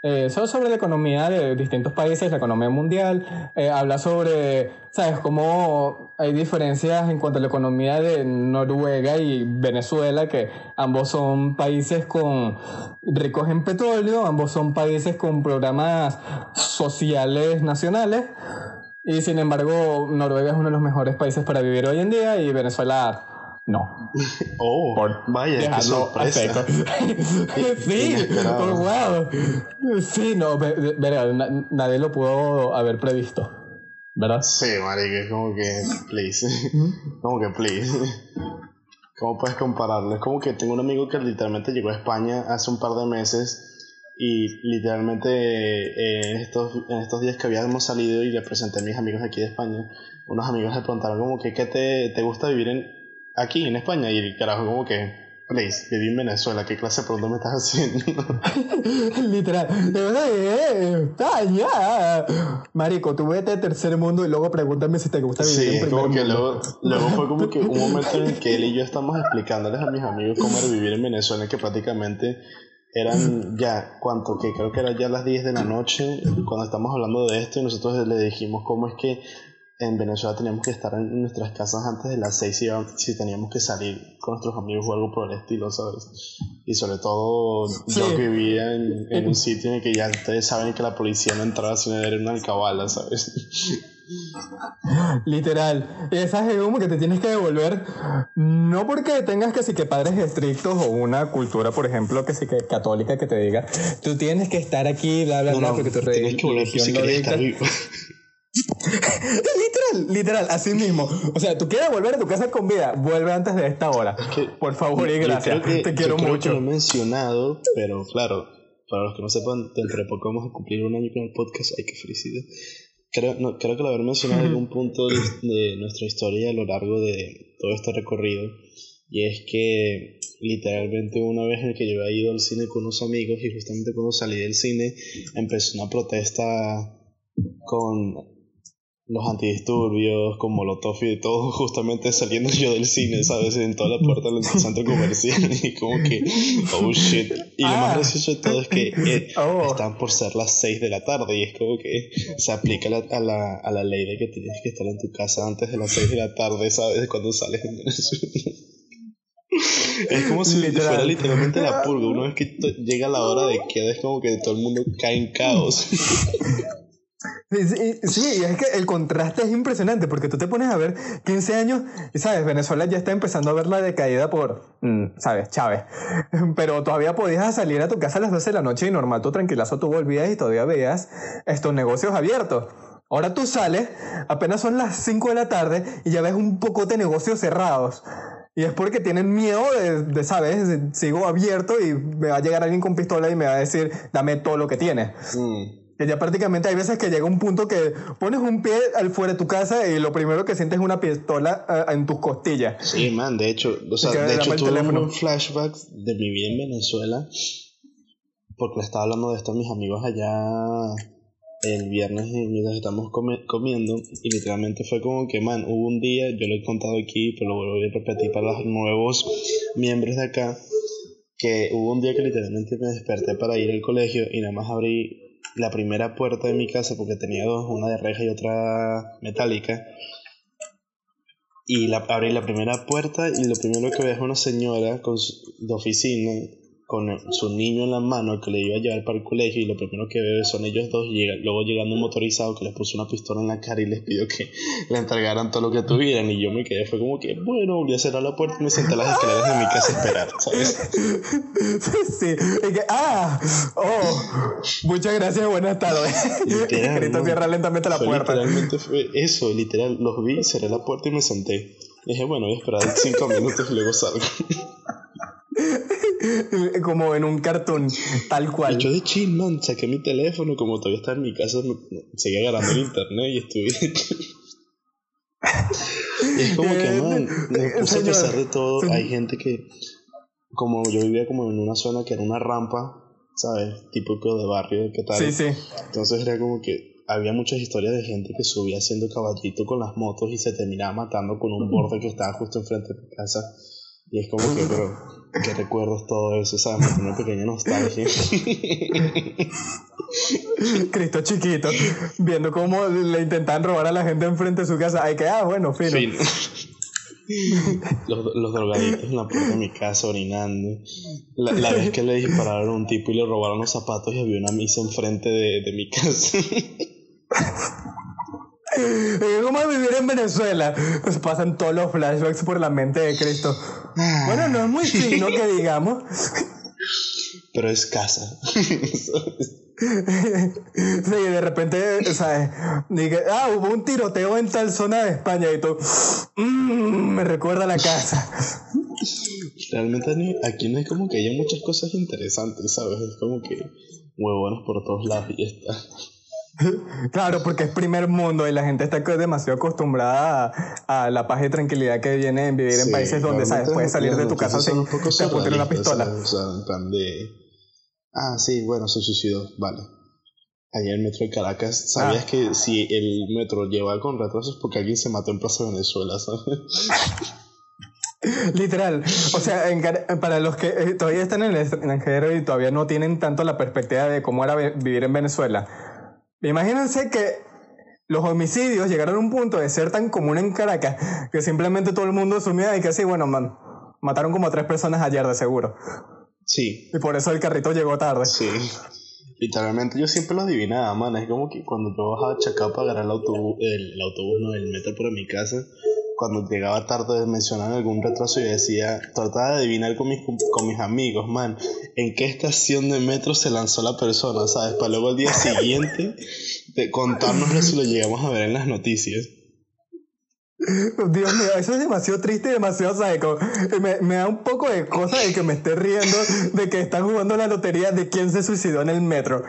Eh, solo sobre la economía de distintos países, la economía mundial, eh, habla sobre, ¿sabes?, cómo hay diferencias en cuanto a la economía de Noruega y Venezuela, que ambos son países con ricos en petróleo, ambos son países con programas sociales nacionales, y sin embargo Noruega es uno de los mejores países para vivir hoy en día y Venezuela... no. Oh, por, vaya, qué sorpresa. Sí, por wow. Sí, no, ver, ver, na, nadie lo pudo haber previsto, ¿verdad? Sí, marica, como que please. Como que please. ¿Cómo puedes compararlo? Es como que tengo un amigo que literalmente llegó a España hace un par de meses y literalmente eh, en, estos, en estos días que habíamos salido y le presenté a mis amigos aquí de España, unos amigos le preguntaron como que ¿qué te, te gusta vivir en aquí en España? Y el carajo como que, please, viví en Venezuela, ¿qué clase de pregunta me estás haciendo? Literal, de verdad, España. Marico, tú vete al tercer mundo y luego pregúntame si te gusta vivir sí, en primer mundo. Sí, luego, luego fue como que un momento en el que él y yo estamos explicándoles a mis amigos cómo era vivir en Venezuela, que prácticamente eran ya, ¿cuánto? Que creo que era ya las diez de la noche cuando estamos hablando de esto, y nosotros le dijimos cómo es que en Venezuela teníamos que estar en nuestras casas antes de las seis si teníamos que salir con nuestros amigos o algo por el estilo, ¿sabes? Y sobre todo sí. yo que vivía en, en un sitio en el que ya ustedes saben que la policía no entraba sin ver una alcabala, ¿sabes? Literal, esa es como que te tienes que devolver, no porque tengas que sí que padres estrictos o una cultura, por ejemplo, que sí que católica que te diga, tú tienes que estar aquí, bla, bla, no, bla, no, porque tu religión lo dicta. Literal, literal, así mismo. O sea, tú quieres volver a tu casa con vida, vuelve antes de esta hora, es que, por favor y gracias, que, te quiero yo creo mucho que lo he mencionado, pero claro, para los que no sepan, dentro de poco vamos a cumplir un año con el podcast. Hay que felicidad. Creo, no, creo que lo haber mencionado en algún punto de, de nuestra historia a lo largo de todo este recorrido. Y es que literalmente una vez en que yo había ido al cine con unos amigos, y justamente cuando salí del cine empezó una protesta con los antidisturbios, con molotov y de todo, justamente saliendo yo del cine, ¿sabes? En toda la puerta del centro comercial, y como que, oh shit. Y ah. lo más gracioso de todo es que eh, oh. están por ser las seis de la tarde, y es como que se aplica la, a, la, a la ley de que tienes que estar en tu casa antes de las seis de la tarde, ¿sabes? Cuando sales en Venezuela. Es como si Literal. fuera literalmente la purga. Una vez que t- llega la hora de queda, es como que todo el mundo cae en caos. Sí, sí, sí, es que el contraste es impresionante, porque tú te pones a ver quince años y, ¿sabes?, Venezuela ya está empezando a ver la decaída por, ¿sabes?, Chávez, pero todavía podías salir a tu casa a las doce de la noche y normal, tú tranquilazo, tú volvías y todavía veías estos negocios abiertos. Ahora tú sales, apenas son las cinco de la tarde y ya ves un pocote de negocios cerrados. Y es porque tienen miedo de, de, ¿sabes?, sigo abierto y me va a llegar alguien con pistola y me va a decir, dame todo lo que tienes. Sí. Que ya prácticamente hay veces que llega un punto que pones un pie al fuera de tu casa y lo primero que sientes es una pistola uh, en tus costillas. Sí, man, de hecho, o sea, de hecho tuve unos flashbacks de mi vida en Venezuela, porque le estaba hablando de esto a mis amigos allá el viernes mientras estamos come- comiendo, y literalmente fue como que, man, hubo un día, yo lo he contado aquí, pero lo voy a repetir para los nuevos miembros de acá, que hubo un día que literalmente me desperté para ir al colegio y nada más abrí la primera puerta de mi casa, porque tenía dos, una de reja y otra metálica, y la, abrí la primera puerta y lo primero que veo es una señora con su, de oficina con su niño en la mano que le iba a llevar para el colegio, y lo primero que veo son ellos dos, lleg- luego llegando un motorizado que les puso una pistola en la cara y les pidió que le entregaran todo lo que tuvieran, y yo me quedé, fue como que, bueno, volví a cerrar la puerta y me senté a las escaleras de mi casa a esperar, ¿sabes? Sí, sí, ah, oh, muchas gracias, buenas tardes. Literalmente, cierra lentamente la puerta. Literalmente fue eso, literal, los vi, cerré la puerta y me senté. Dije, bueno, voy a esperar cinco minutos y luego salgo. Como en un cartón, tal cual. Yo de chill, man, saqué mi teléfono, como todavía está en mi casa, seguí agarrando el internet y estuve. Y es como que, man, me puse a pesar de todo. Hay gente que, como yo vivía como en una zona que era una rampa, ¿sabes? Típico de barrio, ¿qué tal? Sí, sí. Entonces era como que había muchas historias de gente que subía haciendo caballito con las motos y se terminaba matando con un borde que estaba justo enfrente de mi casa. Y es como que, pero, ¿qué recuerdos todo eso? ¿Sabes? Como una pequeña nostalgia. Cristo chiquito, viendo cómo le intentan robar a la gente enfrente de su casa. Ay, que, ah, bueno, fino. Fin. Los, los drogaditos en la puerta de mi casa orinando. La, la vez que le dispararon a un tipo y le robaron los zapatos y había una misa enfrente de, de mi casa. ¿Cómo vivir en Venezuela? Pues pasan todos los flashbacks por la mente de Cristo. Bueno, no es muy fino que digamos, pero es casa. Sí, de repente, ¿sabes? Dije, ah, hubo un tiroteo en tal zona de España y todo. Mmm, me recuerda a la casa. Realmente aquí no es como que haya muchas cosas interesantes, ¿sabes? Es como que huevones por todos lados y ya está. Claro, porque es primer mundo y la gente está demasiado acostumbrada a, a la paz y tranquilidad que viene en vivir, sí, en países donde, ¿sabes? Puedes salir de tu casa sin apuntar una pistola. O sea, en plan de, ah, sí, bueno, se suicidó, vale. Allá en el metro de Caracas, ¿sabías ah. que si el metro lleva con retrasos porque alguien se mató en Plaza Venezuela, ¿sabes? Literal, o sea, en, para los que todavía están en el extranjero y todavía no tienen tanto la perspectiva de cómo era vivir en Venezuela. Imagínense que los homicidios llegaron a un punto de ser tan común en Caracas que simplemente todo el mundo asumía y que así, bueno, man, mataron como a tres personas ayer de seguro. Sí. Y por eso el carrito llegó tarde. Sí. Literalmente yo siempre lo adivinaba, man. Es como que cuando yo bajaba a Chacao para agarrar el autobús, el, el autobús, no, el metro para mi casa, cuando llegaba tarde mencionaban algún retraso y decía, trataba de adivinar con mis, con mis amigos, man, en qué estación de metro se lanzó la persona, ¿sabes? Para luego al día siguiente de contárnoslo si lo llegamos a ver en las noticias. Dios mío, eso es demasiado triste y demasiado sádico. Me, me da un poco de cosa de que me esté riendo de que están jugando la lotería de quién se suicidó en el metro.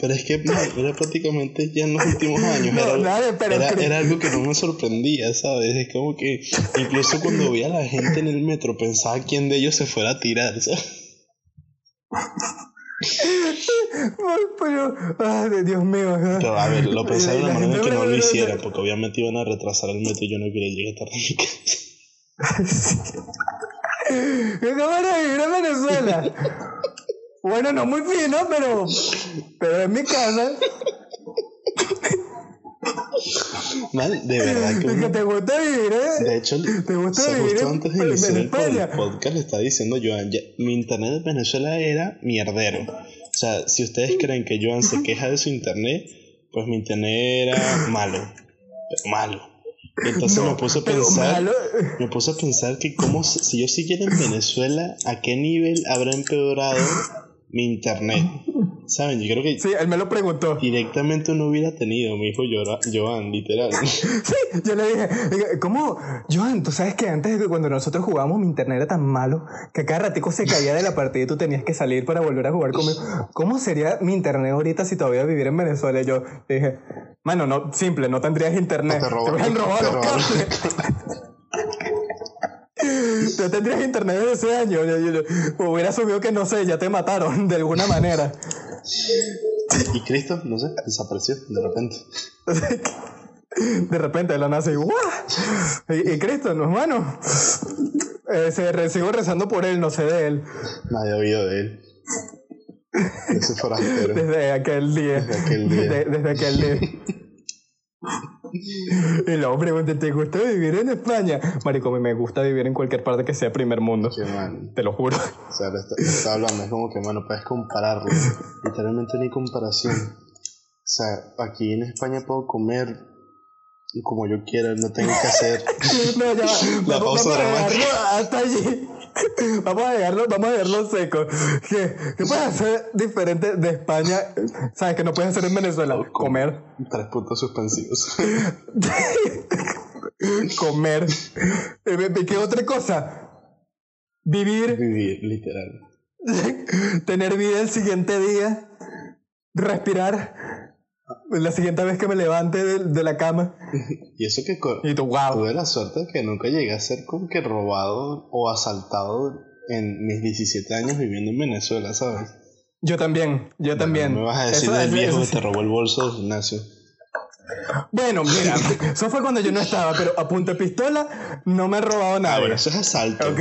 Pero es que man, era prácticamente ya en los últimos años, no, era, dale, pero era, cre- era algo que no me sorprendía, ¿sabes? Es como que incluso cuando veía a la gente en el metro pensaba quién de ellos se fuera a tirar, ¿sabes? Pero, ay, Dios mío, pero, a ver, lo pensaba de una manera en que no lo hicieran, porque obviamente iban a retrasar el metro y yo no quería llegar tarde a mi casa. ¿Cómo era vivir en Venezuela? Bueno, no muy fino, pero pero en mi casa. Man, de verdad que, uno, que te gusta vivir, ¿eh? De hecho, te gusta, o sea, vivir justo antes de iniciar el podcast le estaba diciendo Joan, ya, mi internet de Venezuela era mierdero. O sea, si ustedes creen que Joan se queja de su internet, pues mi internet era malo, malo. Entonces no, me puse a pensar Me puse a pensar que cómo, si yo siguiera en Venezuela, ¿a qué nivel habrá empeorado mi internet? ¿Saben? Yo creo que sí, él me lo preguntó. Directamente no hubiera tenido, me dijo Joan, literal. Sí, yo le dije, ¿cómo? Joan, tú sabes que antes de que cuando nosotros jugábamos mi internet era tan malo que cada ratico se caía de la partida y tú tenías que salir para volver a jugar conmigo. ¿Cómo sería mi internet ahorita si todavía viviera en Venezuela? Y yo le dije, mano, no, simple, no tendrías internet. No te, roban, te hubieran robado los cables. Yo tendría internet de ese año. Yo, yo, yo, hubiera asumido que no sé, ya te mataron de alguna manera. Y Cristo, no sé, desapareció de repente. De repente, de la nada, y, y Cristo, no, hermano. Eh, se re, sigo rezando por él, no sé de él. Nadie ha oído de él. Desde aquel día. Desde aquel día. De, desde aquel día. Y luego pregunta, ¿te gustó vivir en España? Marico, me gusta vivir en cualquier parte que sea primer mundo. Sí, man. Te lo juro. O sea, está, está hablando, es como que, mano, puedes compararlo. Literalmente no hay comparación. O sea, aquí en España puedo comer como yo quiera, no tengo que hacer no, ya va. La pausa dramática. Hasta allí. Vamos a dejarlo, vamos a dejarlo seco. ¿Qué, ¿Qué puedes hacer diferente de España? ¿Sabes que no puedes hacer en Venezuela? No, com- comer. Tres puntos suspensivos. Comer. ¿Qué otra cosa? Vivir. Vivir, literal. Tener vida el siguiente día. Respirar. La siguiente vez que me levante de, de la cama. Y eso que co- y tú, wow. Tuve la suerte de que nunca llegué a ser como que robado o asaltado en mis diecisiete años viviendo en Venezuela, ¿sabes? Yo también, yo bueno, también. Me vas a decir del viejo que te robó el bolso del gimnasio. Bueno, mira, eso fue cuando yo no estaba, pero a punta de pistola no me he robado nada. A ver, eso es asalto. Ok.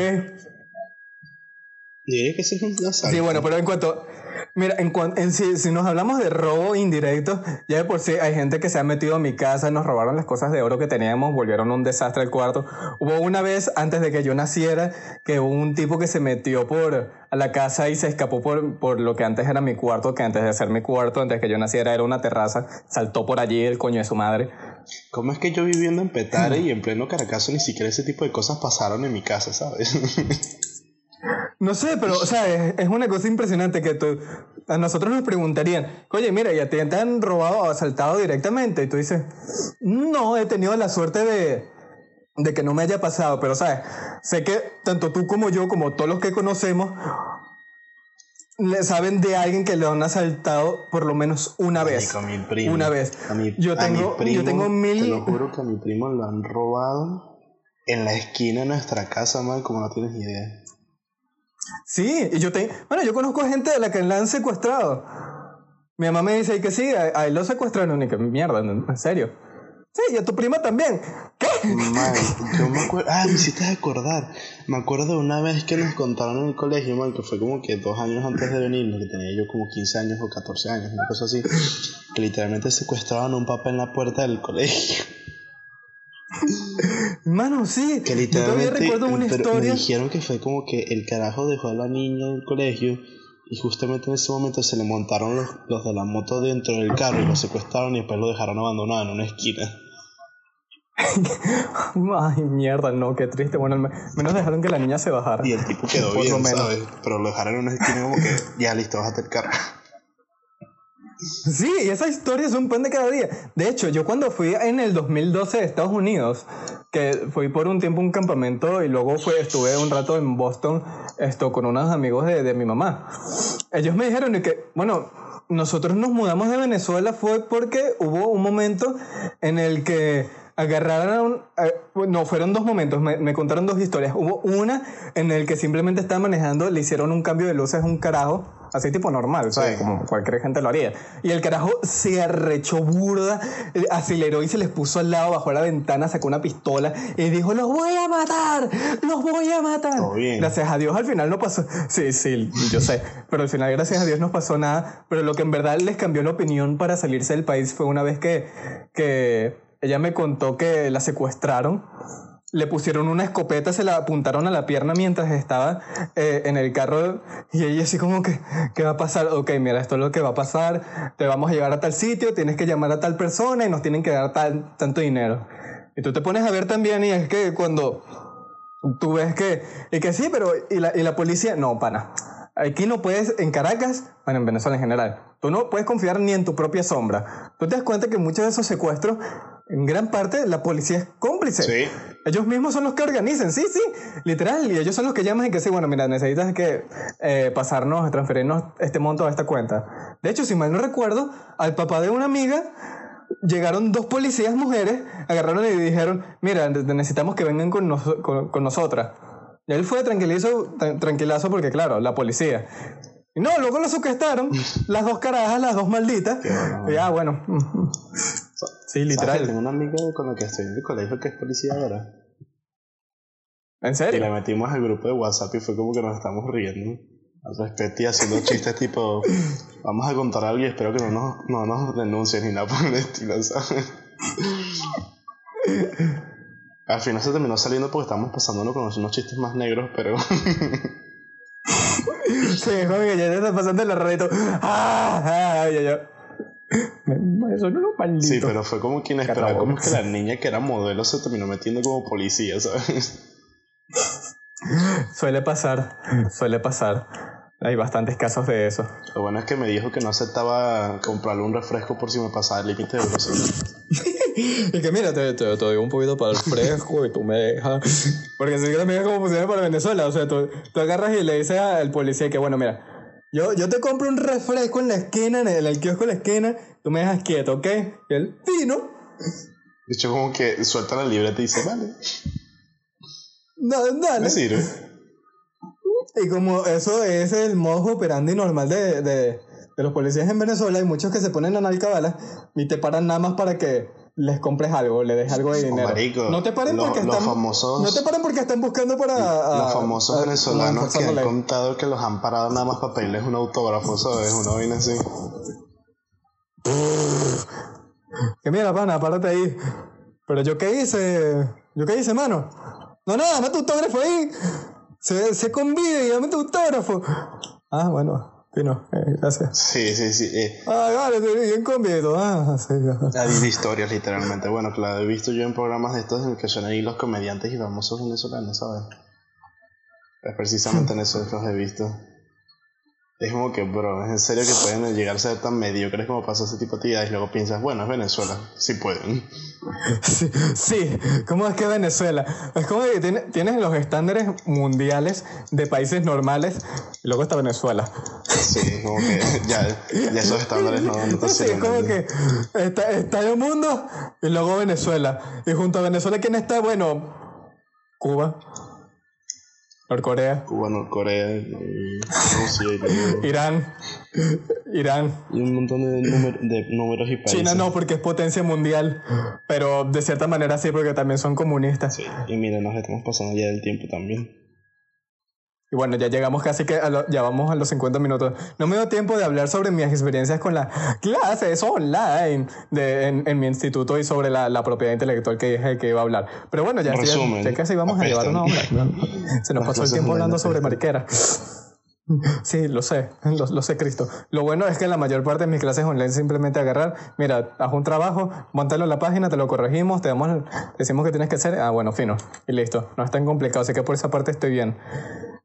Diría que eso es un asalto. Sí, bueno, pero en cuanto... Mira, en cuan, en, si, si nos hablamos de robo indirecto, ya de por sí hay gente que se ha metido a mi casa, nos robaron las cosas de oro que teníamos, volvieron un desastre el cuarto. Hubo una vez, antes de que yo naciera, que hubo un tipo que se metió por a la casa y se escapó por, por lo que antes era mi cuarto, que antes de ser mi cuarto, antes de que yo naciera, era una terraza, saltó por allí el coño de su madre. ¿Cómo es que yo viviendo en Petare y en pleno Caracazo ni siquiera ese tipo de cosas pasaron en mi casa, sabes? No sé, pero, o sea, es, es una cosa impresionante que tú, a nosotros nos preguntarían, oye, mira, ¿ya te han robado o asaltado directamente? Y tú dices, no, he tenido la suerte de, de que no me haya pasado, pero, ¿sabes? Sé que tanto tú como yo, como todos los que conocemos, le saben de alguien que lo han asaltado por lo menos una vez. A mi primo, una vez. A mi, yo, tengo, a mi primo, yo tengo mil... Te lo juro que a mi primo lo han robado en la esquina de nuestra casa, man, como no tienes idea. Sí, y yo te... Bueno, yo conozco gente de la que la han secuestrado. Mi mamá me dice que sí, a, a él lo secuestraron. Y que mierda, en serio. Sí, y a tu prima también. ¿Qué? Man, yo me acuerdo... Ah, me hiciste acordar. Me acuerdo de una vez que nos contaron en el colegio, man, que fue como que dos años antes de venirnos, que tenía yo como quince años o catorce años, una cosa así, que literalmente secuestraban a un papá en la puerta del colegio. Mano, sí, que literalmente, yo todavía recuerdo una historia. Me dijeron que fue como que el carajo dejó a la niña en el colegio y justamente en ese momento se le montaron los, los de la moto dentro del carro y lo secuestraron y después lo dejaron abandonado en una esquina. Ay, mierda, no, qué triste. Bueno, al menos dejaron que la niña se bajara. Y el tipo quedó por bien, ¿sabes? Pero lo dejaron en una esquina como que ya listo, bájate el carro. Sí, y esa historia es un pan de cada día. De hecho, yo cuando fui en el dos mil doce a Estados Unidos, que fui por un tiempo a un campamento y luego fue, estuve un rato en Boston esto, con unos amigos de, de mi mamá. Ellos me dijeron que, bueno, nosotros nos mudamos de Venezuela fue porque hubo un momento en el que agarraron, no, fueron dos momentos, me, me contaron dos historias. Hubo una en el que simplemente estaba manejando, le hicieron un cambio de luces a un carajo, así tipo normal, ¿sabes? Sí. Como cualquier gente lo haría. Y el carajo se arrechó burda, aceleró y se les puso al lado, bajó la ventana, sacó una pistola y dijo, los voy a matar, los voy a matar. Todo bien. Gracias a Dios al final no pasó. Sí, sí, yo sé. Pero al final gracias a Dios no pasó nada. Pero lo que en verdad les cambió la opinión para salirse del país fue una vez que, que ella me contó que la secuestraron. Le pusieron una escopeta, se la apuntaron a la pierna mientras estaba eh, en el carro y ella así como que, ¿qué va a pasar? Ok, mira, esto es lo que va a pasar, te vamos a llevar a tal sitio, tienes que llamar a tal persona y nos tienen que dar tal, tanto dinero. Y tú te pones a ver también y es que cuando tú ves que, y que sí, pero y la, y la policía, no, pana. Aquí no puedes, en Caracas, bueno, en Venezuela en general, tú no puedes confiar ni en tu propia sombra. Tú te das cuenta que muchos de esos secuestros, en gran parte, la policía es cómplice. Sí. Ellos mismos son los que organizan, sí, sí, literal. Y ellos son los que llaman y que sí, bueno, mira, necesitas que eh, pasarnos, transferirnos este monto a esta cuenta. De hecho, si mal no recuerdo, al papá de una amiga... Llegaron dos policías mujeres, agarraron y dijeron, mira, necesitamos que vengan con, nos- con, con nosotras. Y él fue tranquilizo, tranquilazo porque, claro, la policía. Y no, luego lo secuestraron, las dos carajas, las dos malditas. Y ah, bueno. Sí, literal. Tengo una amiga con la que estoy en el colegio que es policía ahora. ¿En serio? Y la metimos al grupo de WhatsApp y fue como que nos estamos riendo al respecto y haciendo chistes tipo, vamos a contar algo y espero que no nos, no nos denuncien ni nada por el estilo, ¿sabes? Al final se terminó saliendo porque estábamos pasándolo con unos chistes más negros, pero... Sí, amiga, ya está pasando el reto. ¡Ah! ¡Ah! Ya, ya. Eso no lo maldito. Sí, pero fue como que inesperado. Como que la niña que era modelo se terminó metiendo como policía, ¿sabes? Suele pasar, suele pasar. Hay bastantes casos de eso. Lo bueno es que me dijo que no aceptaba comprarle un refresco por si me pasaba el límite de velocidad. Y que mira, te, te, te doy un poquito para el fresco y tú me dejas. Porque si quieres me digas cómo funciona para Venezuela. O sea, tú, tú agarras y le dices al policía que bueno, mira, yo, yo te compro un refresco en la esquina, en el, en el kiosco en la esquina, tú me dejas quieto, ¿ok? Y él, vino. De hecho, como que suelta la libreta y dice, vale. No, dale. Me sirve. Y como eso es el modo operandi normal de, de, de los policías en Venezuela, hay muchos que se ponen analcabalas y te paran nada más para que les compres algo, le des algo de dinero. Oh, marico, no te paren lo, porque están famosos, no te paren porque están buscando para a, los famosos a, venezolanos a que han contado que los han parado nada más para pedirles un autógrafo, ¿sabes? Una vaina así. Que mira, pana, párate ahí. Pero yo qué hice, yo qué hice, mano. No, no, dame tu autógrafo ahí. Se, se convive y dame tu autógrafo. Ah, bueno, Pino, eh, gracias. Sí, sí, sí. Eh. Ah, vale, bien convivido. Ah, sí, sí. Hay historias, literalmente. Bueno, que la he visto yo en programas de estos en que son ahí los comediantes y famosos venezolanos, ¿sabes? Pues precisamente en eso los he visto. Es como que, bro, es en serio que pueden llegar a ser tan mediocres como pasa ese tipo de actividades. Y luego piensas, bueno, es Venezuela, sí pueden. Sí, sí. ¿Cómo es que Venezuela? Es como que tiene, tienes los estándares mundiales de países normales y luego está Venezuela. Sí, como que ya, ya esos estándares no, no te sirven. Sí, como que está, está el mundo y luego Venezuela. Y junto a Venezuela, ¿quién está? Bueno, Cuba, Norcorea. Cuba, Norcorea, eh, Rusia, Irán. Irán. Irán. Y un montón de, número, de números y países. China no, porque es potencia mundial. Pero de cierta manera sí, porque también son comunistas. Sí, y mira, nos estamos pasando ya del tiempo también. Y bueno, ya llegamos casi que a lo, ya vamos a los cincuenta minutos. No me dio tiempo de hablar sobre mis experiencias con las clases online de, en, en mi instituto y sobre la, la propiedad intelectual que dije que iba a hablar. Pero bueno, ya, resumen, ya, ya casi vamos a llevar una hora. No, no. Se nos pasó el tiempo hablando sobre mariquera. Sí, lo sé, lo, lo sé, Cristo. Lo bueno es que en la mayor parte de mis clases online simplemente agarrar, mira, haz un trabajo, montalo en la página, te lo corregimos, te damos, decimos que tienes que hacer, ah, bueno, fino, y listo. No es tan complicado, así que por esa parte estoy bien.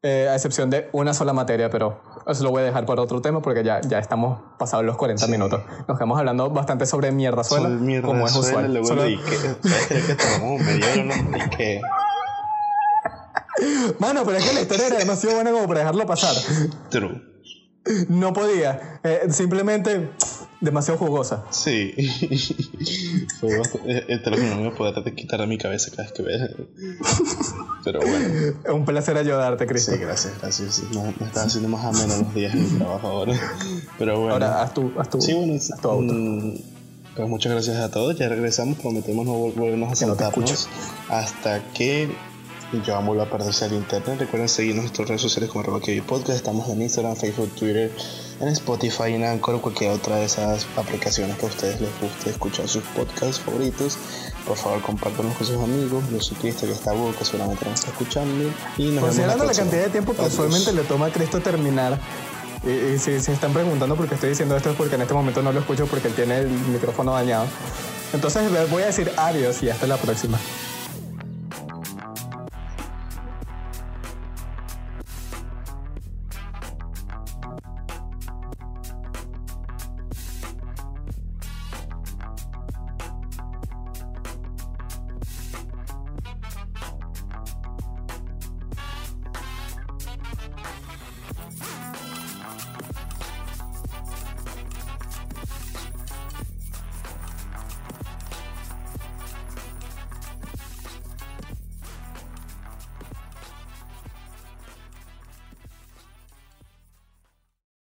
Eh, a excepción de una sola materia, pero eso lo voy a dejar para otro tema porque ya, ya estamos pasados los cuarenta sí. minutos. Nos quedamos hablando bastante sobre mierda suela, como es usual. Luego solo... ¿Sabes que tomamos medio hora de Ikea? Mano, pero es que la historia era demasiado buena como para dejarlo pasar. True. No podía, eh, simplemente demasiado jugosa. Sí. Fue bastante, te lo que no me voy a poder quitar de mi cabeza cada vez que veas. Pero bueno. Un placer ayudarte, Cristo. Sí, gracias, gracias. Sí. Me, me estás haciendo más ameno los días en mi trabajo ahora. Pero bueno. Ahora haz tu, haz tu, sí, bueno, haz tu auto. Pues muchas gracias a todos. Ya regresamos, prometemos no volvernos a sentarnos no hasta que... yo amo la perderse al internet. Recuerden seguirnos en nuestras redes sociales como RoboKB Podcast. Estamos en Instagram, Facebook, Twitter, en Spotify, en Anchor o cualquier otra de esas aplicaciones que a ustedes les guste escuchar sus podcasts favoritos. Por favor, compártanos con sus amigos. Yo soy Cristo, que está bueno, que seguramente nos está escuchando. Y nos considerando la, la cantidad de tiempo que usualmente le toma a Cristo terminar. Y, y si se si están preguntando por qué estoy diciendo esto es porque en este momento no lo escucho porque él tiene el micrófono dañado. Entonces voy a decir adiós y hasta la próxima.